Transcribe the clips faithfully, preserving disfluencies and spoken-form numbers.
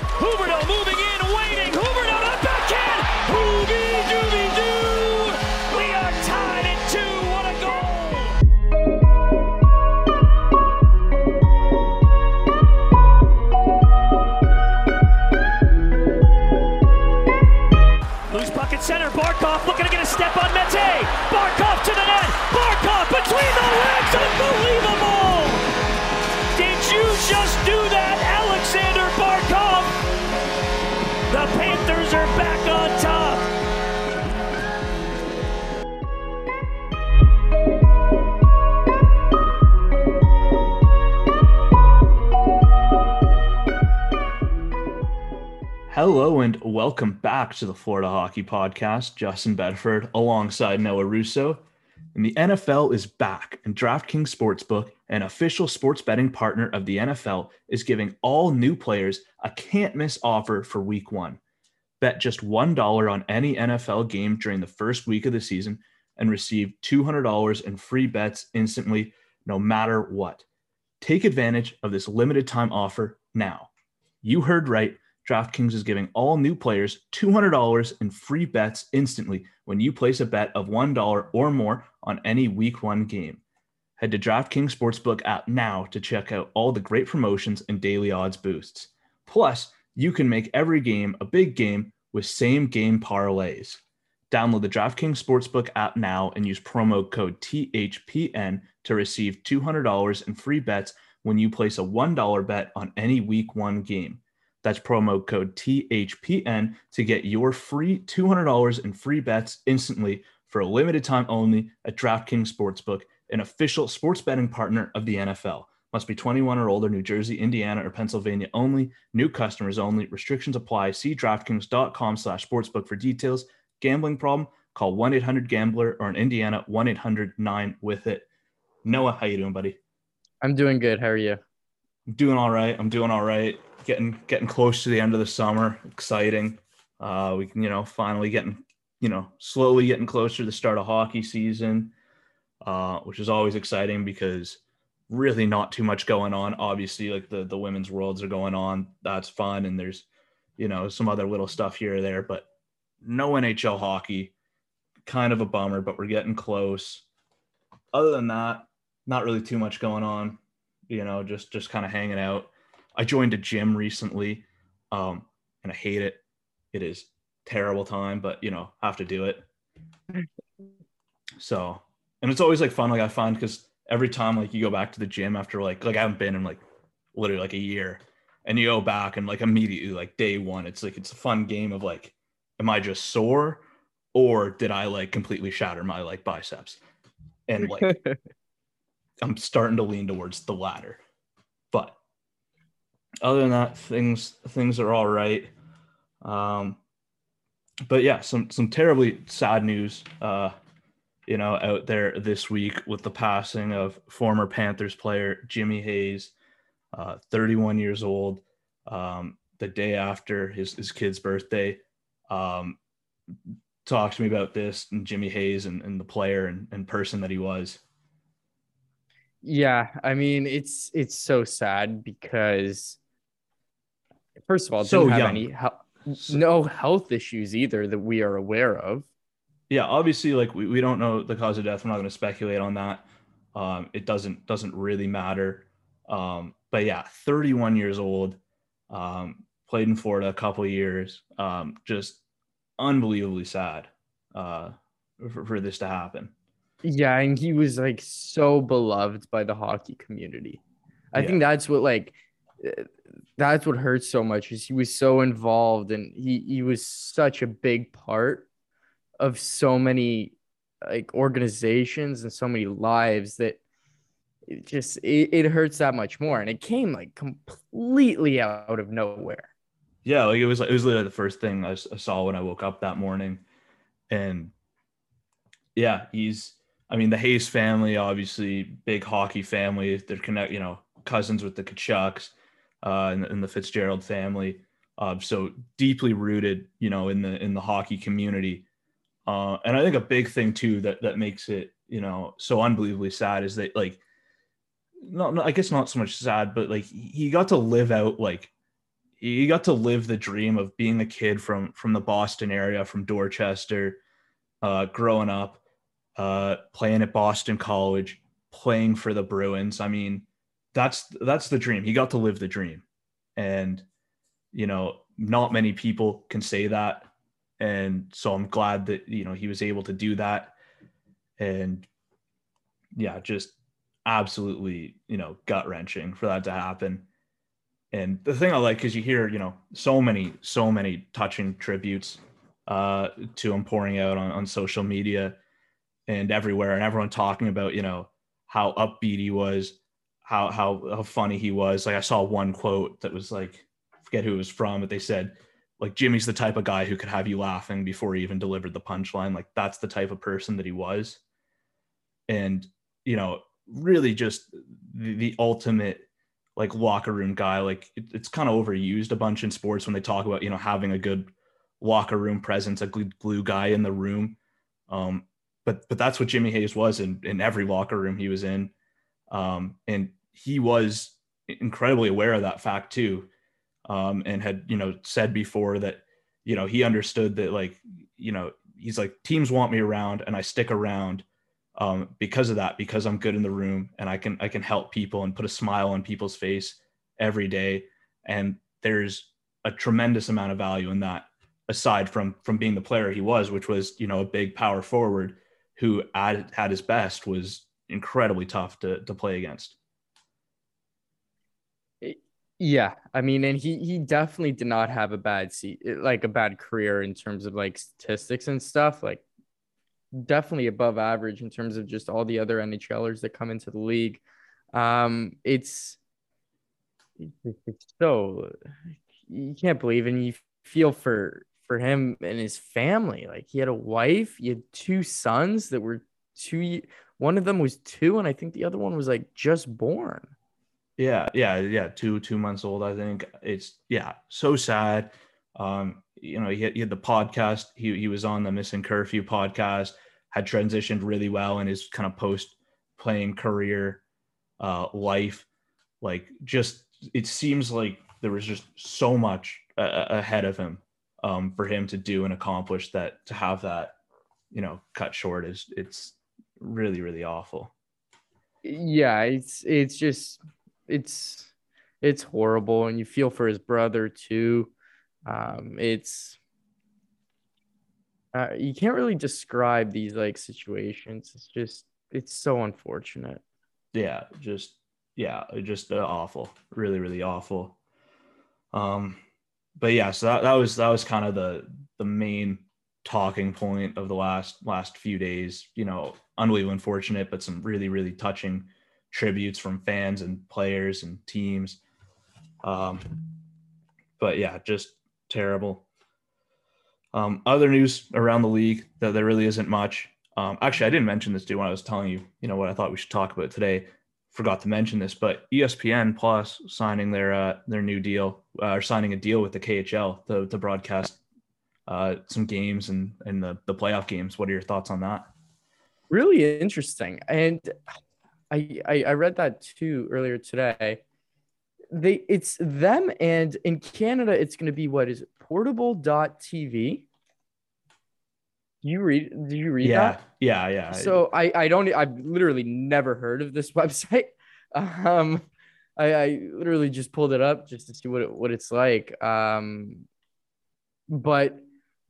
Huberdeau moving in, waiting. Huberdeau on backhand. Hoobie dooby doo. We are tied at two. What a goal! Loose puck at center. Barkov looking to get a step on Mete. Barkov to the net. Barkov between the legs. Unbelievable! Did you just do that, Alexander Barkov? The Panthers are back on top. Hello and welcome back to the Florida Hockey Podcast. Justin Bedford alongside Noah Russo. And the N F L is back, and DraftKings Sportsbook, an official sports betting partner of the N F L, is giving all new players a can't-miss offer for week one. Bet just one dollar on any N F L game during the first week of the season and receive two hundred dollars in free bets instantly, no matter what. Take advantage of this limited-time offer now. You heard right. DraftKings is giving all new players two hundred dollars in free bets instantly when you place a bet of one dollar or more on any week one game. Head to DraftKings Sportsbook app now to check out all the great promotions and daily odds boosts. Plus, you can make every game a big game with same-game parlays. Download the DraftKings Sportsbook app now and use promo code T H P N to receive two hundred dollars in free bets when you place a one dollar bet on any week one game. That's promo code T H P N to get your free two hundred dollars in free bets instantly for a limited time only at DraftKings Sportsbook, an official sports betting partner of the N F L. Must be twenty-one or older, New Jersey, Indiana, or Pennsylvania only. New customers only. Restrictions apply. See DraftKings.com slash sportsbook for details. Gambling problem? Call one eight hundred gambler or in Indiana, one eight hundred nine with it. Noah, how you doing, buddy? I'm doing good. How are you? I'm doing all right. I'm doing all right. Getting getting close to the end of the summer. Exciting. Uh, we can, you know, finally getting, you know, slowly getting closer to the start of hockey season, uh, which is always exciting because really not too much going on. Obviously, like the, the women's worlds are going on. That's fun. And there's, you know, some other little stuff here or there, but no N H L hockey. Kind of a bummer, but we're getting close. Other than that, not really too much going on. You know, just just kind of hanging out. I joined a gym recently, um, and I hate it. It is terrible time, but, you know, I have to do it. So, and it's always, like, fun, like, I find, because every time, like, you go back to the gym after, like, like, I haven't been in, like, literally, like, a year. And you go back and, like, immediately, like, day one, it's, like, it's a fun game of, like, am I just sore or did I, like, completely shatter my, like, biceps? And, like, I'm starting to lean towards the latter. But other than that, things things are all right. Um, but yeah, some some terribly sad news, uh, you know, out there this week with the passing of former Panthers player Jimmy Hayes, uh, thirty-one years old, um, the day after his, his kid's birthday. Um, talk to me about this and Jimmy Hayes and, and the player and, and person that he was. Yeah, I mean, it's it's so sad because, first of all, didn't so have young. any he- no health issues either that we are aware of. Yeah, obviously, like we, we don't know the cause of death. We're not going to speculate on that. Um, it doesn't doesn't really matter. Um, but yeah, thirty-one years old, um, played in Florida a couple of years. Um, just unbelievably sad uh, for, for this to happen. Yeah, and he was like so beloved by the hockey community. I yeah. think that's what like that's what hurts so much is he was so involved and he, he was such a big part of so many like organizations and so many lives that it just it, it hurts that much more, and it came like completely out of nowhere. Yeah, like it was it was literally the first thing I saw when I woke up that morning, and yeah, he's. I mean, the Hayes family, obviously, big hockey family. They're connect, you know, cousins with the Kachucks uh, and, and the Fitzgerald family. Uh, so deeply rooted, you know, in the in the hockey community. Uh, and I think a big thing too that that makes it, you know, so unbelievably sad is that like, not, not I guess not so much sad, but like he got to live out like you got to live the dream of being a kid from from the Boston area, from Dorchester, uh, growing up, uh, playing at Boston College, playing for the Bruins. I mean, that's that's the dream. He got to live the dream, and you know, not many people can say that. And so I'm glad that, you know, he was able to do that. And yeah, just absolutely, you know, gut wrenching for that to happen. And the thing I like is you hear, you know, so many, so many touching tributes uh, to him pouring out on, on social media and everywhere, and everyone talking about, you know, how upbeat he was, how, how, how funny he was. Like I saw one quote that was like, I forget who it was from, but they said, like, Jimmy's the type of guy who could have you laughing before he even delivered the punchline. Like, that's the type of person that he was. And, you know, really just the, the ultimate, like, locker room guy. Like, it, it's kind of overused a bunch in sports when they talk about, you know, having a good locker room presence, a good glue guy in the room. Um, but but that's what Jimmy Hayes was in, in every locker room he was in. Um, and he was incredibly aware of that fact too. Um, and had, you know, said before that, you know, he understood that, like, you know, he's like, teams want me around and I stick around um, because of that, because I'm good in the room and I can, I can help people and put a smile on people's face every day. And there's a tremendous amount of value in that, aside from, from being the player he was, which was, you know, a big power forward who at, at his best was incredibly tough to to play against. Yeah, I mean, and he he definitely did not have a bad seat, like a bad career in terms of like statistics and stuff, like definitely above average in terms of just all the other N H Lers that come into the league. Um, it's, it's so, you can't believe, and you feel for, for him and his family. Like, he had a wife, he had two sons that were two, one of them was two, and I think the other one was like just born. Yeah, yeah, yeah. Two, two months old, I think. It's, yeah, so sad. Um, you know, he had, he had the podcast. He he was on the Missing Curfew podcast, had transitioned really well in his kind of post-playing career uh, life. Like, just, it seems like there was just so much uh, ahead of him um, for him to do and accomplish, that to have that, you know, cut short is, it's really, really awful. Yeah, it's it's just... It's it's horrible, and you feel for his brother too. Um, it's uh, you can't really describe these like situations. It's just it's so unfortunate. Yeah, just yeah, just uh, awful. Really, really awful. Um, but yeah, so that, that was that was kind of the the main talking point of the last last few days. You know, unbelievably unfortunate, but some really, really touching tributes from fans and players and teams. Um, but yeah, just terrible. Um, other news around the league, though, there really isn't much. Um, actually, I didn't mention this, dude, when I was telling you, you know, what I thought we should talk about today. Forgot to mention this, but E S P N Plus signing their uh, their new deal, uh, or signing a deal with the K H L to, to broadcast uh, some games and, and the, the playoff games. What are your thoughts on that? Really interesting. And I, I read that too earlier today. They it's them, and in Canada it's going to be, what is it, portable dot t v. You read? Did you read yeah, that? Yeah, yeah, yeah. So I, I don't I've literally never heard of this website. Um, I, I literally just pulled it up just to see what it, what it's like. Um, but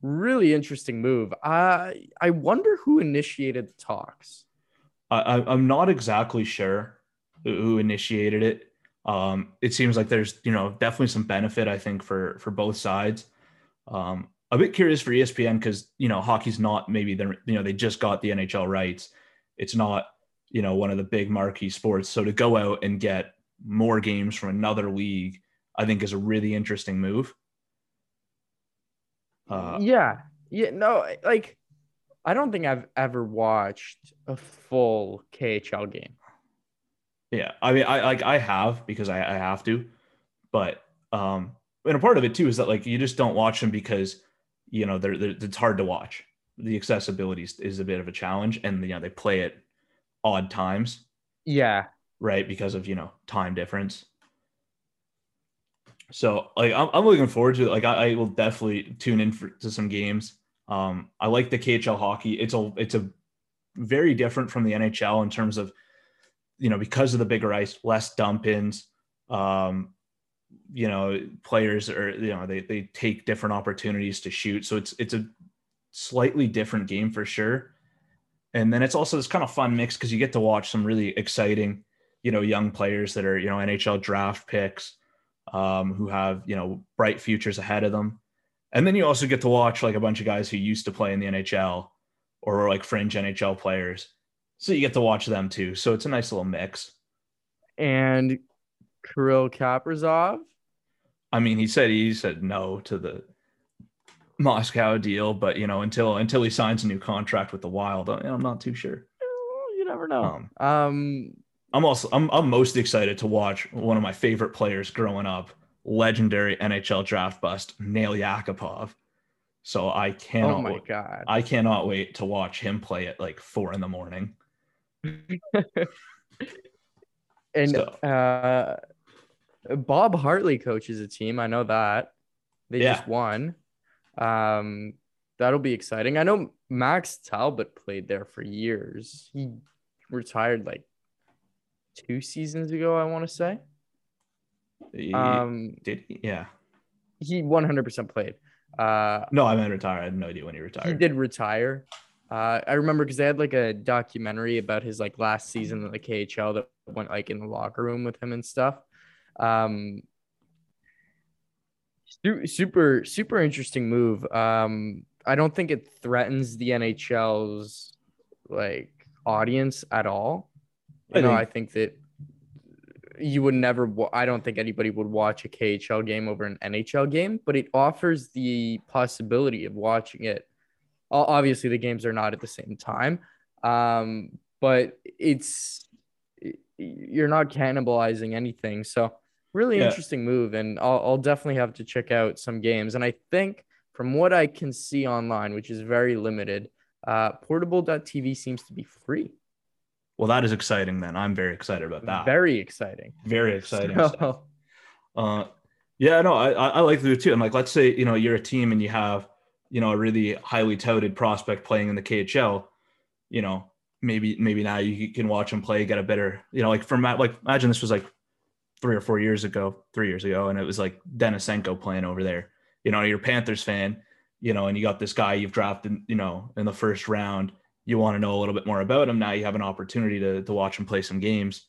really interesting move. I I wonder who initiated the talks. I, I'm not exactly sure who initiated it. Um, it seems like there's, you know, definitely some benefit, I think, for for both sides. Um, a bit curious for E S P N because, you know, hockey's not maybe they're, you know, they just got the N H L rights. It's not, you know, one of the big marquee sports. So to go out and get more games from another league, I think, is a really interesting move. Uh, yeah. Yeah. No, like, I don't think I've ever watched a full K H L game. Yeah, I mean, I like I have because I, I have to, but um, and a part of it too is that, like, you just don't watch them because, you know, they're, they're it's hard to watch. The accessibility is, is a bit of a challenge, and, you know, they play at odd times. Yeah. Right, because of, you know, time difference. So like I'm, I'm looking forward to it. Like I, I will definitely tune in for, to some games. Um, I like the K H L hockey. It's a it's a very different from the N H L in terms of, you know, because of the bigger ice, less dump ins. Um, you know, players are, you know, they they take different opportunities to shoot. So it's it's a slightly different game for sure. And then it's also this kind of fun mix because you get to watch some really exciting, you know, young players that are, you know, N H L draft picks, um, who have, you know, bright futures ahead of them. And then you also get to watch like a bunch of guys who used to play in the N H L or were like fringe N H L players. So you get to watch them too. So it's a nice little mix. And Kirill Kaprizov? I mean, he said he said no to the Moscow deal, but you know, until until he signs a new contract with the Wild, I'm not too sure. You never know. Um, um I'm also I'm I'm most excited to watch one of my favorite players growing up, legendary N H L draft bust Nail Yakupov. So I cannot oh my wait, God. I cannot wait to watch him play at like four in the morning. And so. uh, Bob Hartley coaches a team. I know that they yeah. just won. Um, that'll be exciting. I know Max Talbot played there for years. He retired like two seasons ago, I want to say. He, um, did he? Yeah. He one hundred percent played. Uh, no, I meant retire. I have no idea when he retired. He did retire. Uh, I remember because they had like a documentary about his like last season at the K H L that went like in the locker room with him and stuff. Um, super, super interesting move. Um, I don't think it threatens the N H L's like audience at all. You I know, think- I think that you would never, wa- I don't think anybody would watch a K H L game over an N H L game, but it offers the possibility of watching it. Obviously, the games are not at the same time, um, but it's you're not cannibalizing anything. So really yeah. interesting move, and I'll, I'll definitely have to check out some games. And I think from what I can see online, which is very limited, uh, portable dot t v seems to be free. Well, that is exciting then. I'm very excited about that. Very exciting. Very exciting. So. Uh, yeah, no, I, I like the too. I'm like, let's say, you know, you're a team and you have, you know, a really highly touted prospect playing in the K H L, you know, maybe, maybe now you can watch him play, get a better, you know, like for Matt, like imagine this was like three or four years ago, three years ago. And it was like Denisenko playing over there, you know, you're a Panthers fan, you know, and you got this guy you've drafted, you know, in the first round, you want to know a little bit more about him. Now you have an opportunity to to watch him play some games.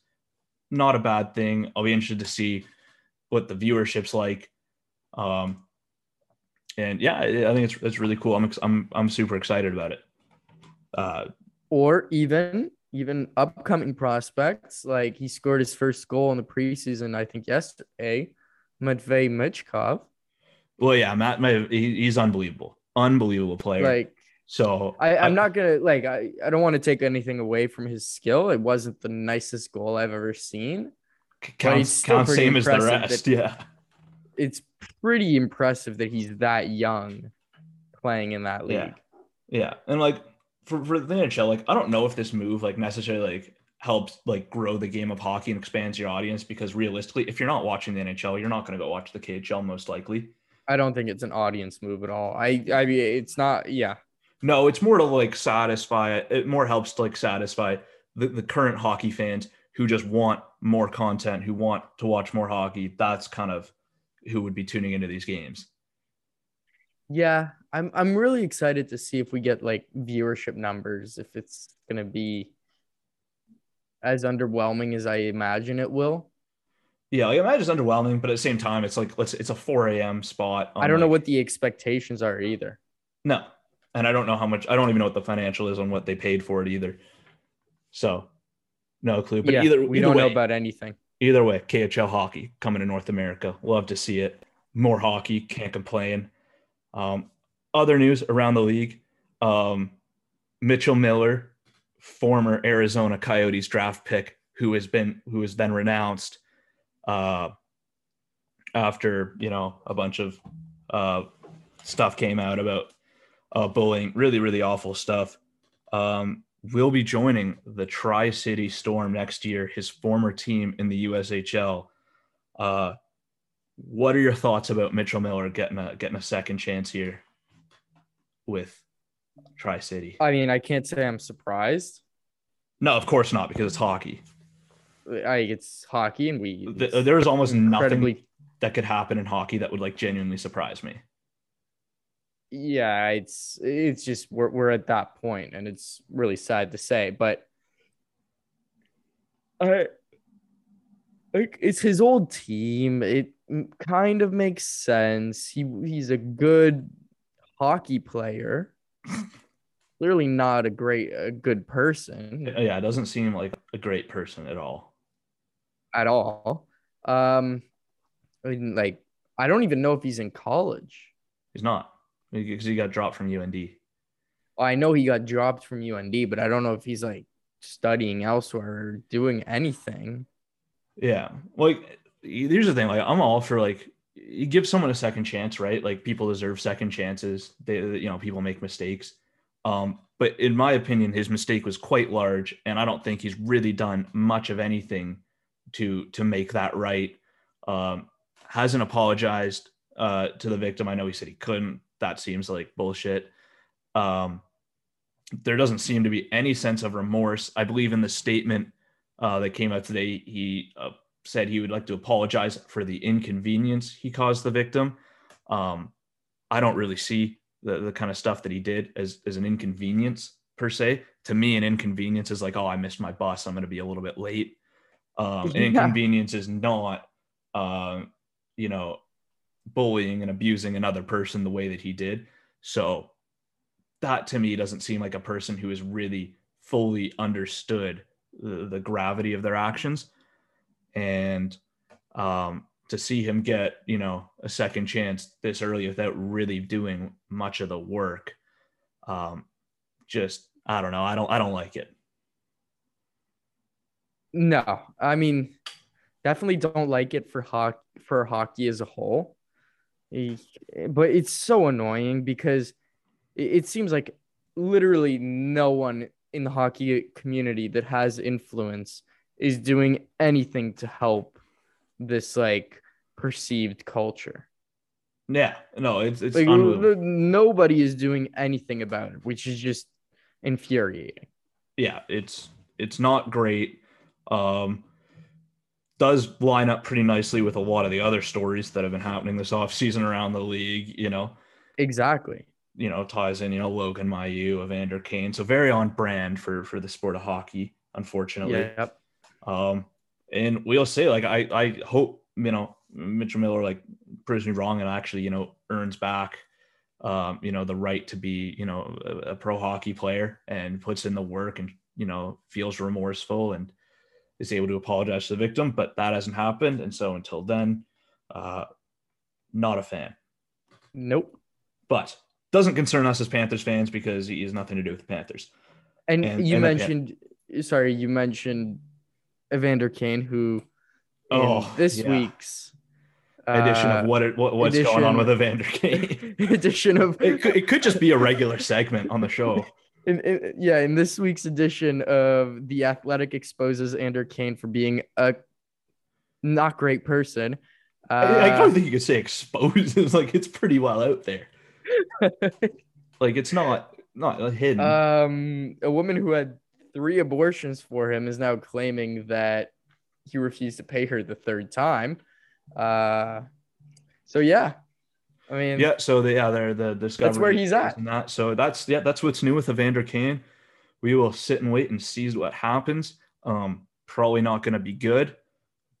Not a bad thing. I'll be interested to see what the viewership's like. Um, And yeah, I think it's that's really cool. I'm I'm I'm super excited about it. Uh, or even even upcoming prospects, like he scored his first goal in the preseason, I think yesterday, Matvei Michkov. Well, yeah, Matt, my, he, he's unbelievable, unbelievable player. Like, so I, I'm I, not gonna like I, I don't want to take anything away from his skill. It wasn't the nicest goal I've ever seen. Counts counts same as the rest. Yeah, it's. Pretty impressive that he's that young playing in that league. Yeah. yeah. And like for, for the N H L, like I don't know if this move like necessarily like helps like grow the game of hockey and expands your audience, because realistically, if you're not watching the N H L, you're not going to go watch the K H L most likely. I don't think it's an audience move at all. I I mean it's not yeah. No, it's more to like satisfy it more helps to like satisfy the, the current hockey fans who just want more content, who want to watch more hockey. That's kind of who would be tuning into these games. Yeah. I'm, I'm really excited to see if we get like viewership numbers, if it's going to be as underwhelming as I imagine it will. Yeah. Like, I imagine it's underwhelming, but at the same time, it's like, let's, it's a four a.m. spot. On, I don't know like, what the expectations are either. No. And I don't know how much, I don't even know what the financial is on what they paid for it either. So no clue, but yeah, either we either don't way, know about anything. Either way, K H L hockey coming to North America. Love to see it. More hockey. Can't complain. Um, other news around the league. Um, Mitchell Miller, former Arizona Coyotes draft pick, who has been who has then renounced uh, after, you know, a bunch of uh, stuff came out about uh, bullying. Really, really awful stuff. Um will be joining the Tri-City Storm next year, his former team in the U S H L. Uh, What are your thoughts about Mitchell Miller getting a getting a second chance here with Tri-City? I mean, I can't say I'm surprised. No, of course not, because it's hockey. I it's hockey, and we the, there's almost nothing that could happen in hockey that would like genuinely surprise me. Yeah, it's it's just we're we're at that point, and it's really sad to say, but I like it's his old team. It kind of makes sense. He he's a good hockey player. Clearly not a great, a good person. Yeah, it doesn't seem like a great person at all. At all. Um, I mean, like, I don't even know if he's in college. He's not, because he got dropped from U N D. I know he got dropped from U N D, but I don't know if he's like studying elsewhere or doing anything. Yeah, like here's the thing. Like, I'm all for like you give someone a second chance, right? Like, people deserve second chances. They, you know, people make mistakes. Um, but in my opinion, his mistake was quite large, and I don't think he's really done much of anything to to make that right. Um, hasn't apologized uh, to the victim. I know he said he couldn't. That seems like bullshit. Um, there doesn't seem to be any sense of remorse. I believe in the statement uh, that came out today, he uh, said he would like to apologize for the inconvenience he caused the victim. Um, I don't really see The, the kind of stuff that he did as, as an inconvenience per se. To me, an inconvenience is like, oh, I missed my bus, I'm going to be a little bit late. Um, yeah. An inconvenience is not, uh, you know, bullying and abusing another person the way that he did. So that to me doesn't seem like a person who has really fully understood the, the gravity of their actions. And um, to see him get, you know, a second chance this early without really doing much of the work. Um, just, I don't know. I don't, I don't like it. No, I mean, definitely don't like it for hockey, for hockey as a whole, but it's so annoying because it seems like literally no one in the hockey community that has influence is doing anything to help this like perceived culture. Yeah, no, it's it's like, nobody is doing anything about it, which is just infuriating. Yeah, it's it's not great. Um, does line up pretty nicely with a lot of the other stories that have been happening this offseason around the league, you know. Exactly. You know, ties in, you know, Logan Mailloux, Evander Kane. So very on brand for for the sport of hockey, unfortunately. Yep. Um And we'll say, like, I, I hope, you know, Mitchell Miller, like, proves me wrong and actually, you know, earns back, um, you know, the right to be, you know, a, a pro hockey player and puts in the work and, you know, feels remorseful and is able to apologize to the victim. But that hasn't happened. And so until then, uh, not a fan. Nope. But doesn't concern us as Panthers fans because he has nothing to do with the Panthers. And, and you and mentioned, the, yeah. sorry, you mentioned Evander Kane, who in oh, this yeah. week's uh, edition of what, it, what what's edition, going on with Evander Kane. edition of it could, it could just be a regular segment on the show. In, in, yeah, in this week's edition of The Athletic exposes Evander Kane for being a not great person. Uh, I, I don't think you could say exposes. Like, it's pretty well out there. Like, it's not not hidden. Um, a woman who had three abortions for him is now claiming that he refused to pay her the third time. Uh, so yeah, I mean, yeah. So the, yeah, they're the discovery. That's where he's at. And that, so that's yeah, that's what's new with Evander Kane. We will sit and wait and see what happens. Um, probably not going to be good,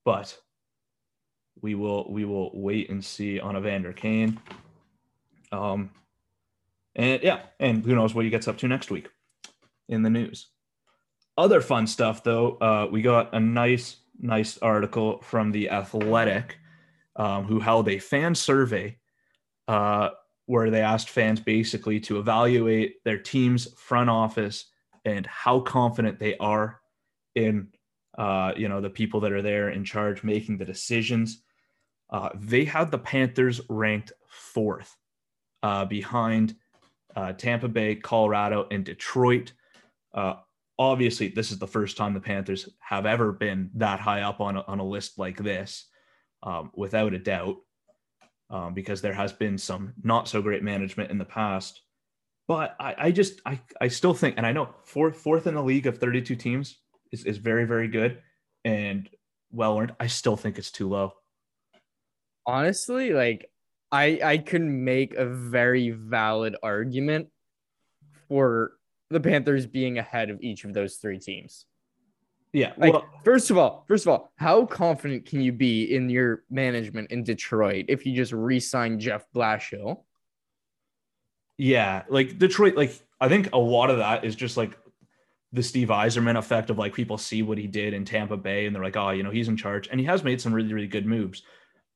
but we will we will wait and see on Evander Kane. Um, and yeah, and who knows what he gets up to next week in the news. Other fun stuff, though, uh, we got a nice, nice article from The Athletic, um, who held a fan survey uh, where they asked fans basically to evaluate their team's front office and how confident they are in, uh, you know, the people that are there in charge making the decisions. Uh, they had the Panthers ranked fourth uh, behind uh, Tampa Bay, Colorado, and Detroit. Uh, Obviously, this is the first time the Panthers have ever been that high up on a, on a list like this. um, without a doubt, um, because there has been some not so great management in the past. But I, I just, I, I still think, and I know fourth, fourth in the league of thirty-two teams is, is very, very good and well earned. I still think it's too low. Honestly, like I, I can make a very valid argument for the Panthers being ahead of each of those three teams. Yeah. Like, well, first of all, first of all, how confident can you be in your management in Detroit if you just re-sign Jeff Blashill? Yeah. Like Detroit, like I think a lot of that is just like the Steve Yzerman effect of like people see what he did in Tampa Bay and they're like, oh, you know, he's in charge. And he has made some really, really good moves.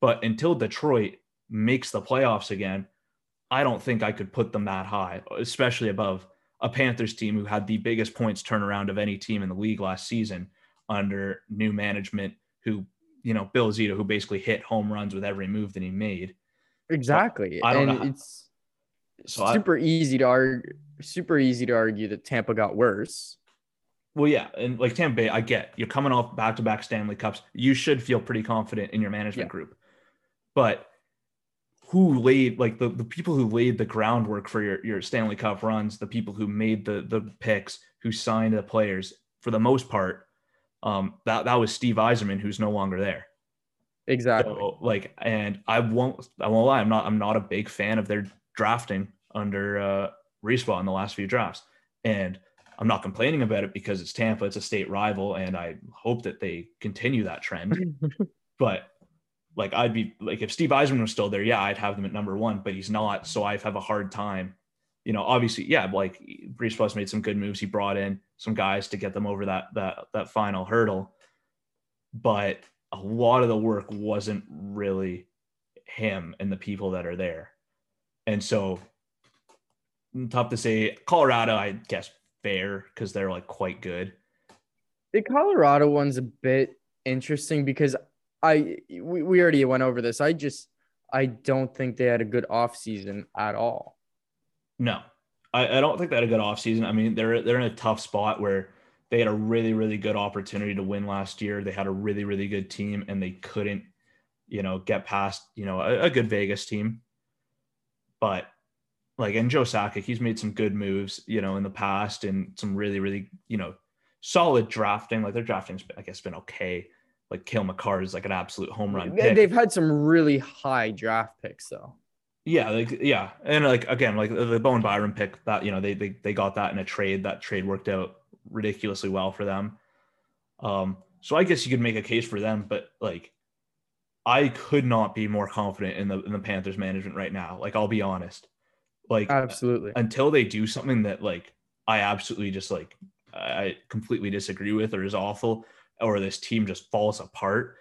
But until Detroit makes the playoffs again, I don't think I could put them that high, especially above a Panthers team who had the biggest points turnaround of any team in the league last season under new management who, you know, Bill Zito, who basically hit home runs with every move that he made. Exactly. So I don't and know. It's so super I, easy to argue, super easy to argue that Tampa got worse. Well, yeah. And like Tampa Bay, I get you're coming off back-to-back Stanley Cups. You should feel pretty confident in your management yeah. group, but who laid like the, the people who laid the groundwork for your, your Stanley Cup runs, the people who made the the picks, who signed the players for the most part, um, that, that was Steve Yzerman, who's no longer there. Exactly. So, like, and I won't, I won't lie. I'm not, I'm not a big fan of their drafting under uh, Rispa in the last few drafts. And I'm not complaining about it because it's Tampa, it's a state rival. And I hope that they continue that trend, but like I'd be like, if Steve Yzerman was still there, yeah, I'd have them at number one, but he's not. So I have a hard time, you know, obviously, yeah, like Brees Plus made some good moves. He brought in some guys to get them over that, that, that final hurdle, but a lot of the work wasn't really him and the people that are there. And so tough to say. Colorado, I guess fair, cause they're like quite good. The Colorado one's a bit interesting because I we, we already went over this. I just I don't think they had a good offseason at all. No, I, I don't think they had a good offseason. I mean, they're they're in a tough spot where they had a really, really good opportunity to win last year. They had a really, really good team and they couldn't, you know, get past, you know, a, a good Vegas team. But like, and Joe Sakic, he's made some good moves, you know, in the past and some really, really, you know, solid drafting. Like their drafting's, I guess, been okay. Like Kale McCarr is like an absolute home run pick. They've had some really high draft picks though. Yeah. Like, yeah. And like, again, like the Bowen Byram pick that, you know, they, they, they got that in a trade. That trade worked out ridiculously well for them. Um, so I guess you could make a case for them, but like, I could not be more confident in the, in the Panthers management right now. Like, I'll be honest, like absolutely until they do something that like, I absolutely just like, I completely disagree with or is awful, or this team just falls apart.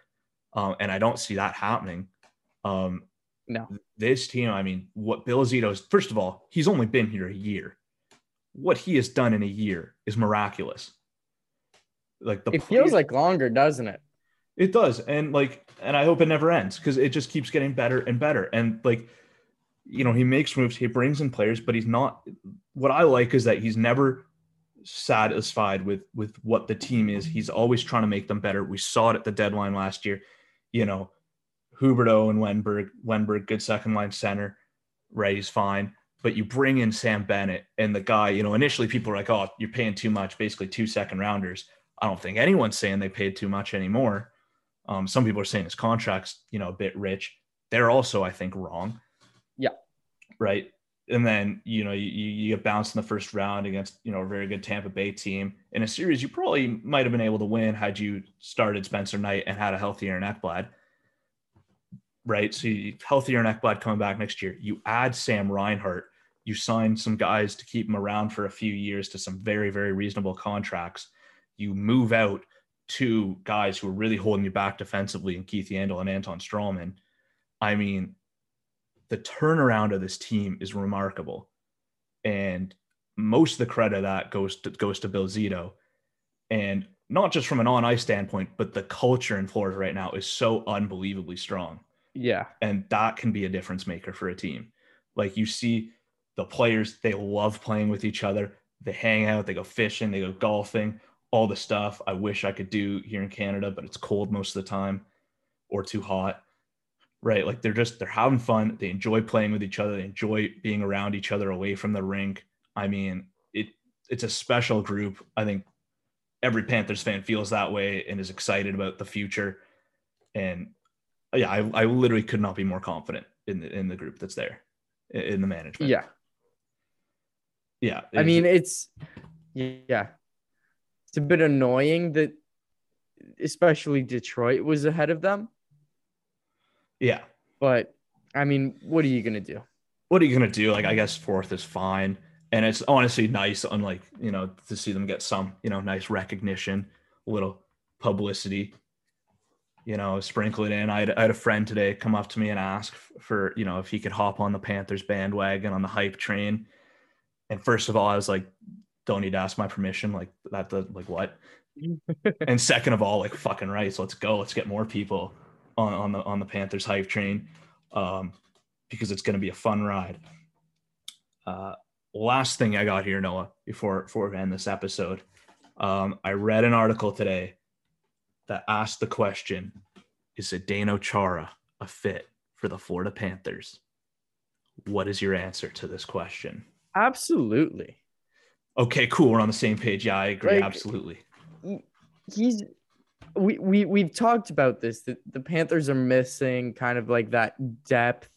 Um, and I don't see that happening. Um, no, this team, I mean, what Bill Zito's, first of all, he's only been here a year. What he has done in a year is miraculous. Like the It play, feels like longer, doesn't it? It does. And like, and I hope it never ends because it just keeps getting better and better. And like, you know, he makes moves, he brings in players, but he's not, what I like is that he's never satisfied with with what the team is. He's always trying to make them better. We saw it at the deadline last year, you know, Huberto and Wenberg Wenberg good second line center, right? He's fine, but you bring in Sam Bennett and the guy, you know, initially people are like, oh, you're paying too much, basically two second rounders. I don't think anyone's saying they paid too much anymore. Um, some people are saying his contract's, you know, a bit rich. They're also, I think, wrong. Yeah, right. And then, you know, you, you get bounced in the first round against, you know, a very good Tampa Bay team in a series you probably might have been able to win had you started Spencer Knight and had a healthier Ekblad, right? So you, healthier Ekblad coming back next year. You add Sam Reinhart. You sign some guys to keep him around for a few years to some very, very reasonable contracts. You move out two guys who are really holding you back defensively in Keith Yandel and Anton Strawman. I mean, the turnaround of this team is remarkable. And most of the credit of that goes to, goes to Bill Zito. And not just from an on-ice standpoint, but the culture in Florida right now is so unbelievably strong. Yeah. And that can be a difference maker for a team. Like you see the players, they love playing with each other. They hang out, they go fishing, they go golfing, all the stuff I wish I could do here in Canada, but it's cold most of the time or too hot. right? Like they're just, they're having fun. They enjoy playing with each other. They enjoy being around each other away from the rink. I mean, it it's a special group. I think every Panthers fan feels that way and is excited about the future. And yeah, I, I literally could not be more confident in the, in the group that's there, in the management. Yeah. Yeah. I mean, it's, yeah, it's a bit annoying that especially Detroit was ahead of them. Yeah. But I mean, what are you going to do? What are you going to do? Like, I guess fourth is fine. And it's honestly nice, unlike, you know, to see them get some, you know, nice recognition, a little publicity, you know, sprinkle it in. I had, I had a friend today come up to me and ask for, you know, if he could hop on the Panthers bandwagon on the hype train. And first of all, I was like, don't need to ask my permission. Like that, does, like what? And second of all, like fucking right. So let's go, let's get more people on, on the, on the Panthers hype train, um, because it's going to be a fun ride. Uh, Last thing I got here, Noah, before, before we end this episode, um, I read an article today that asked the question, is Zdeno Chara a fit for the Florida Panthers? What is your answer to this question? Absolutely. Okay, cool. We're on the same page. Yeah, I agree. Like, absolutely. He's we, we, we've talked about this, that the Panthers are missing kind of like that depth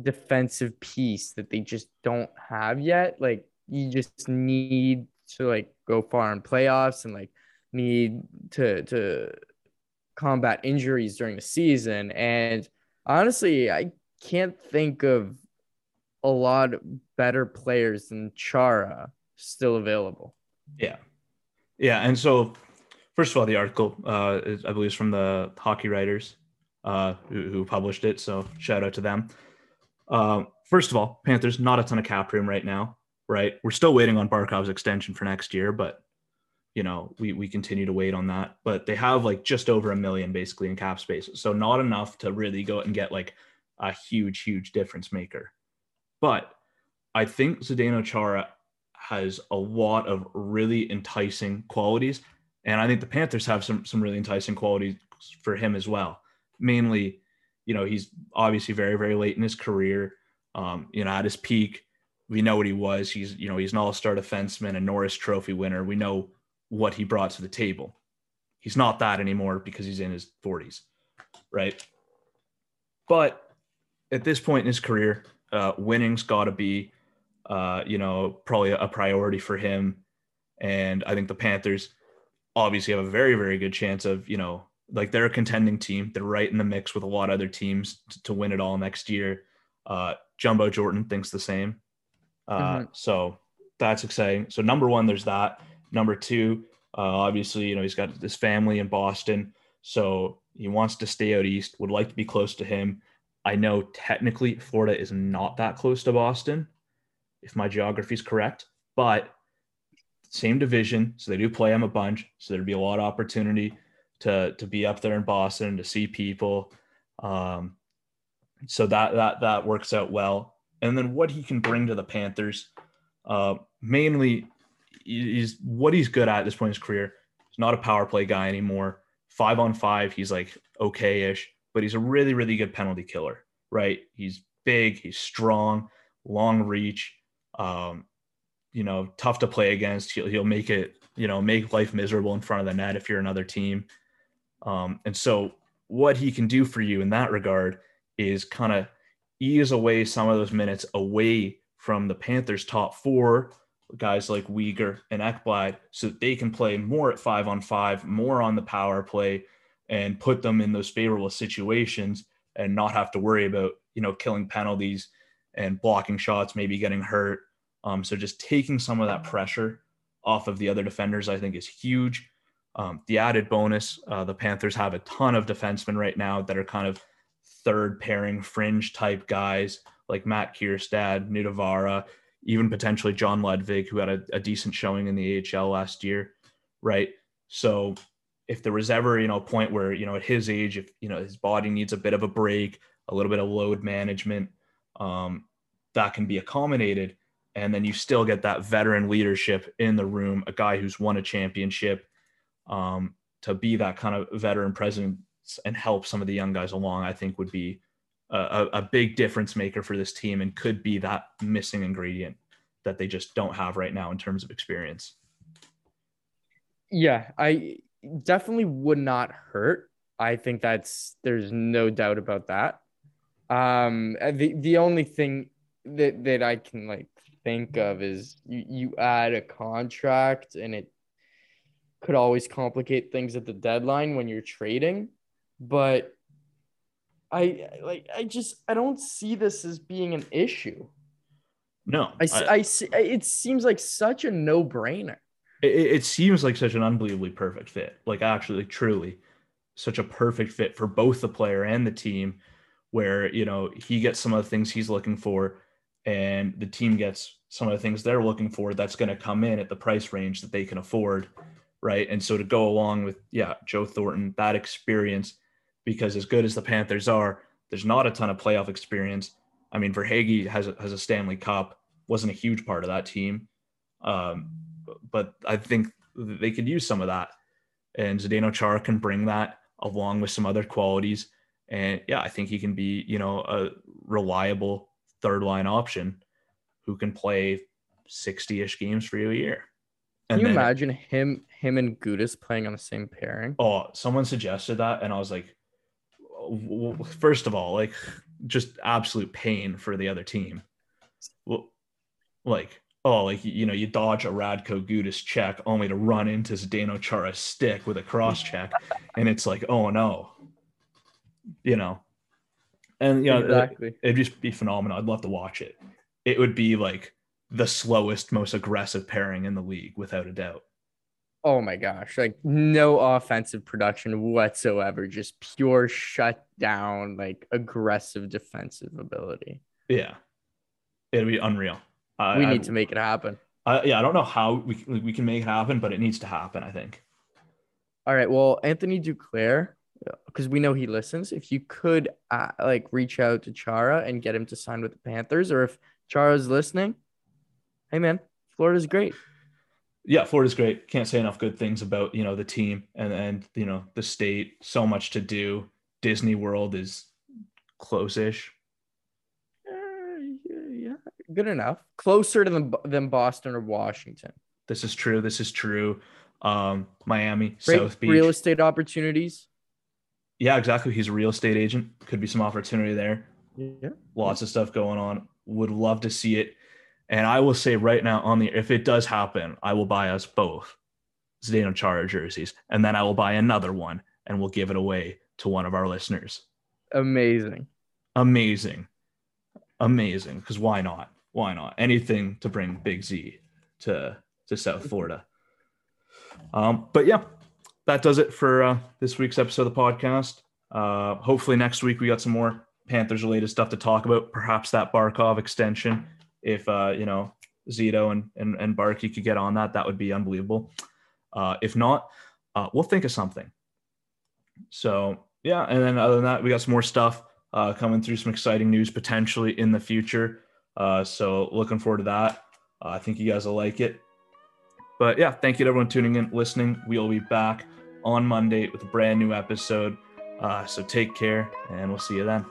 defensive piece that they just don't have yet. Like you just need to like go far in playoffs and like need to to combat injuries during the season. And honestly, I can't think of a lot better players than Chara still available. Yeah. Yeah. And so first of all, the article uh is, I believe is from the Hockey Writers uh who, who published it. So shout out to them. Um, first of all, Panthers, not a ton of cap room right now, right? We're still waiting on Barkov's extension for next year, but, you know, we, we continue to wait on that. But they have, like, just over a million, basically, in cap space. So not enough to really go out and get, like, a huge, huge difference maker. But I think Zdeno Chara has a lot of really enticing qualities, and I think the Panthers have some some really enticing qualities for him as well, mainly – you know, he's obviously very, very late in his career. Um, you know, at his peak, we know what he was. He's, you know, he's an all-star defenseman, a Norris Trophy winner. We know what he brought to the table. He's not that anymore because he's in his forties, right? But at this point in his career, uh, winning's got to be, uh, you know, probably a priority for him. And I think the Panthers obviously have a very, very good chance of, you know, like they're a contending team. They're right in the mix with a lot of other teams to, to win it all next year. Uh, Jumbo Jordan thinks the same. Uh, mm-hmm. So that's exciting. So number one, there's that. Number two, uh, obviously, you know, he's got his family in Boston. So he wants to stay out east, would like to be close to him. I know technically Florida is not that close to Boston, if my geography is correct, but same division. So they do play him a bunch. So there'd be a lot of opportunity to to be up there in Boston, to see people. Um, so that, that, that works out well. And then what he can bring to the Panthers, uh, mainly is what he's good at at this point in his career. He's not a power play guy anymore. Five on five, he's like okay-ish, but he's a really, really good penalty killer, right? He's big, he's strong, long reach, um, you know, tough to play against. He'll, he'll make it, you know, make life miserable in front of the net if you're another team. Um, and so what he can do for you in that regard is kind of ease away some of those minutes away from the Panthers' top four, guys like Weegar and Ekblad, so that they can play more at five on five, more on the power play, and put them in those favorable situations and not have to worry about, you know, killing penalties and blocking shots, maybe getting hurt. Um, so just taking some of that pressure off of the other defenders, I think, is huge. Um, the added bonus, uh, the Panthers have a ton of defensemen right now that are kind of third pairing fringe type guys like Matt Kierstad, Nudavara, even potentially John Ludwig, who had a, a decent showing in the A H L last year. Right. So if there was ever, you know, a point where, you know, at his age, if, you know, his body needs a bit of a break, a little bit of load management, um, that can be accommodated. And then you still get that veteran leadership in the room, a guy who's won a championship, um, to be that kind of veteran presence and help some of the young guys along, I think would be a, a big difference maker for this team and could be that missing ingredient that they just don't have right now in terms of experience. Yeah, I definitely would not hurt. I think that's, there's no doubt about that. Um, the, the only thing that, that I can like think of is you, you add a contract and it could always complicate things at the deadline when you're trading. But I like, I just, I don't see this as being an issue. No, I, I, I see, it seems like such a no brainer. It, it seems like such an unbelievably perfect fit, like actually truly such a perfect fit for both the player and the team, where, you know, he gets some of the things he's looking for and the team gets some of the things they're looking for that's going to come in at the price range that they can afford, right? And so to go along with, yeah, Joe Thornton, that experience, because as good as the Panthers are, there's not a ton of playoff experience. I mean, Verhaeghe has a, has a Stanley Cup, wasn't a huge part of that team, um, but I think they could use some of that. And Zdeno Chara can bring that along with some other qualities. And yeah, I think he can be, you know, a reliable third line option who can play sixty-ish games for you a year. And can you then, imagine him, him and Gudas playing on the same pairing? Oh, someone suggested that, and I was like, first of all, like just absolute pain for the other team. Well, like, oh, like, you know, you dodge a Radko Gudas check only to run into Zdeno Chara's stick with a cross check, and it's like, oh no. You know, and you know, exactly. it, it'd just be phenomenal. I'd love to watch it. It would be like the slowest, most aggressive pairing in the league, without a doubt. Oh my gosh, like no offensive production whatsoever, just pure shut down, like aggressive defensive ability. Yeah, it'd be unreal. I, we need I, to make it happen. I, yeah, I don't know how we we can make it happen, but it needs to happen, I think. All right, well, Anthony Duclair, because we know he listens, if you could uh, like reach out to Chara and get him to sign with the Panthers, or if Chara's listening, hey man, Florida's great. Yeah, Florida's great. Can't say enough good things about, you know, the team and, and, you know, the state. So much to do. Disney World is close-ish. Uh, yeah, good enough. Closer to them than Boston or Washington. This is true. This is true. Um, Miami, great South Beach. Real estate opportunities. Yeah, exactly. He's a real estate agent. Could be some opportunity there. Yeah. Lots of stuff going on. Would love to see it. And I will say right now on the, if it does happen, I will buy us both Zdeno Chara jerseys, and then I will buy another one and we'll give it away to one of our listeners. Amazing. Amazing. Amazing. Cause why not? Why not? Anything to bring Big Z to, to South Florida. Um, but yeah. That does it for uh, this week's episode of the podcast. Uh, hopefully next week we got some more Panthers-related stuff to talk about, perhaps that Barkov extension. If, uh, you know, Zito and, and, and Barkey could get on that, that would be unbelievable. Uh, if not, uh, we'll think of something. So, yeah, and then other than that, we got some more stuff uh, coming through, some exciting news potentially in the future. Uh, so looking forward to that. Uh, I think you guys will like it. But yeah, thank you to everyone tuning in, listening. We'll be back on Monday with a brand new episode. Uh, so take care, and we'll see you then.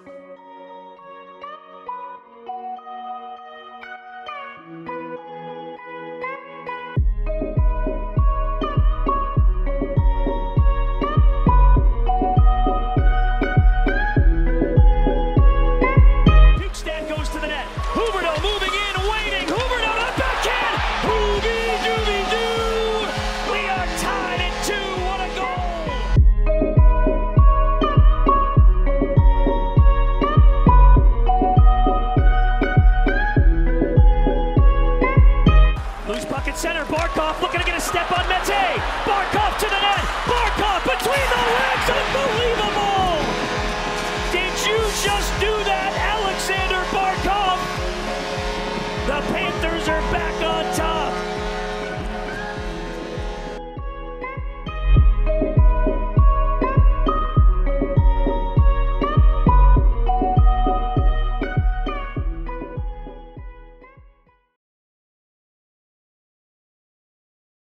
Back on top.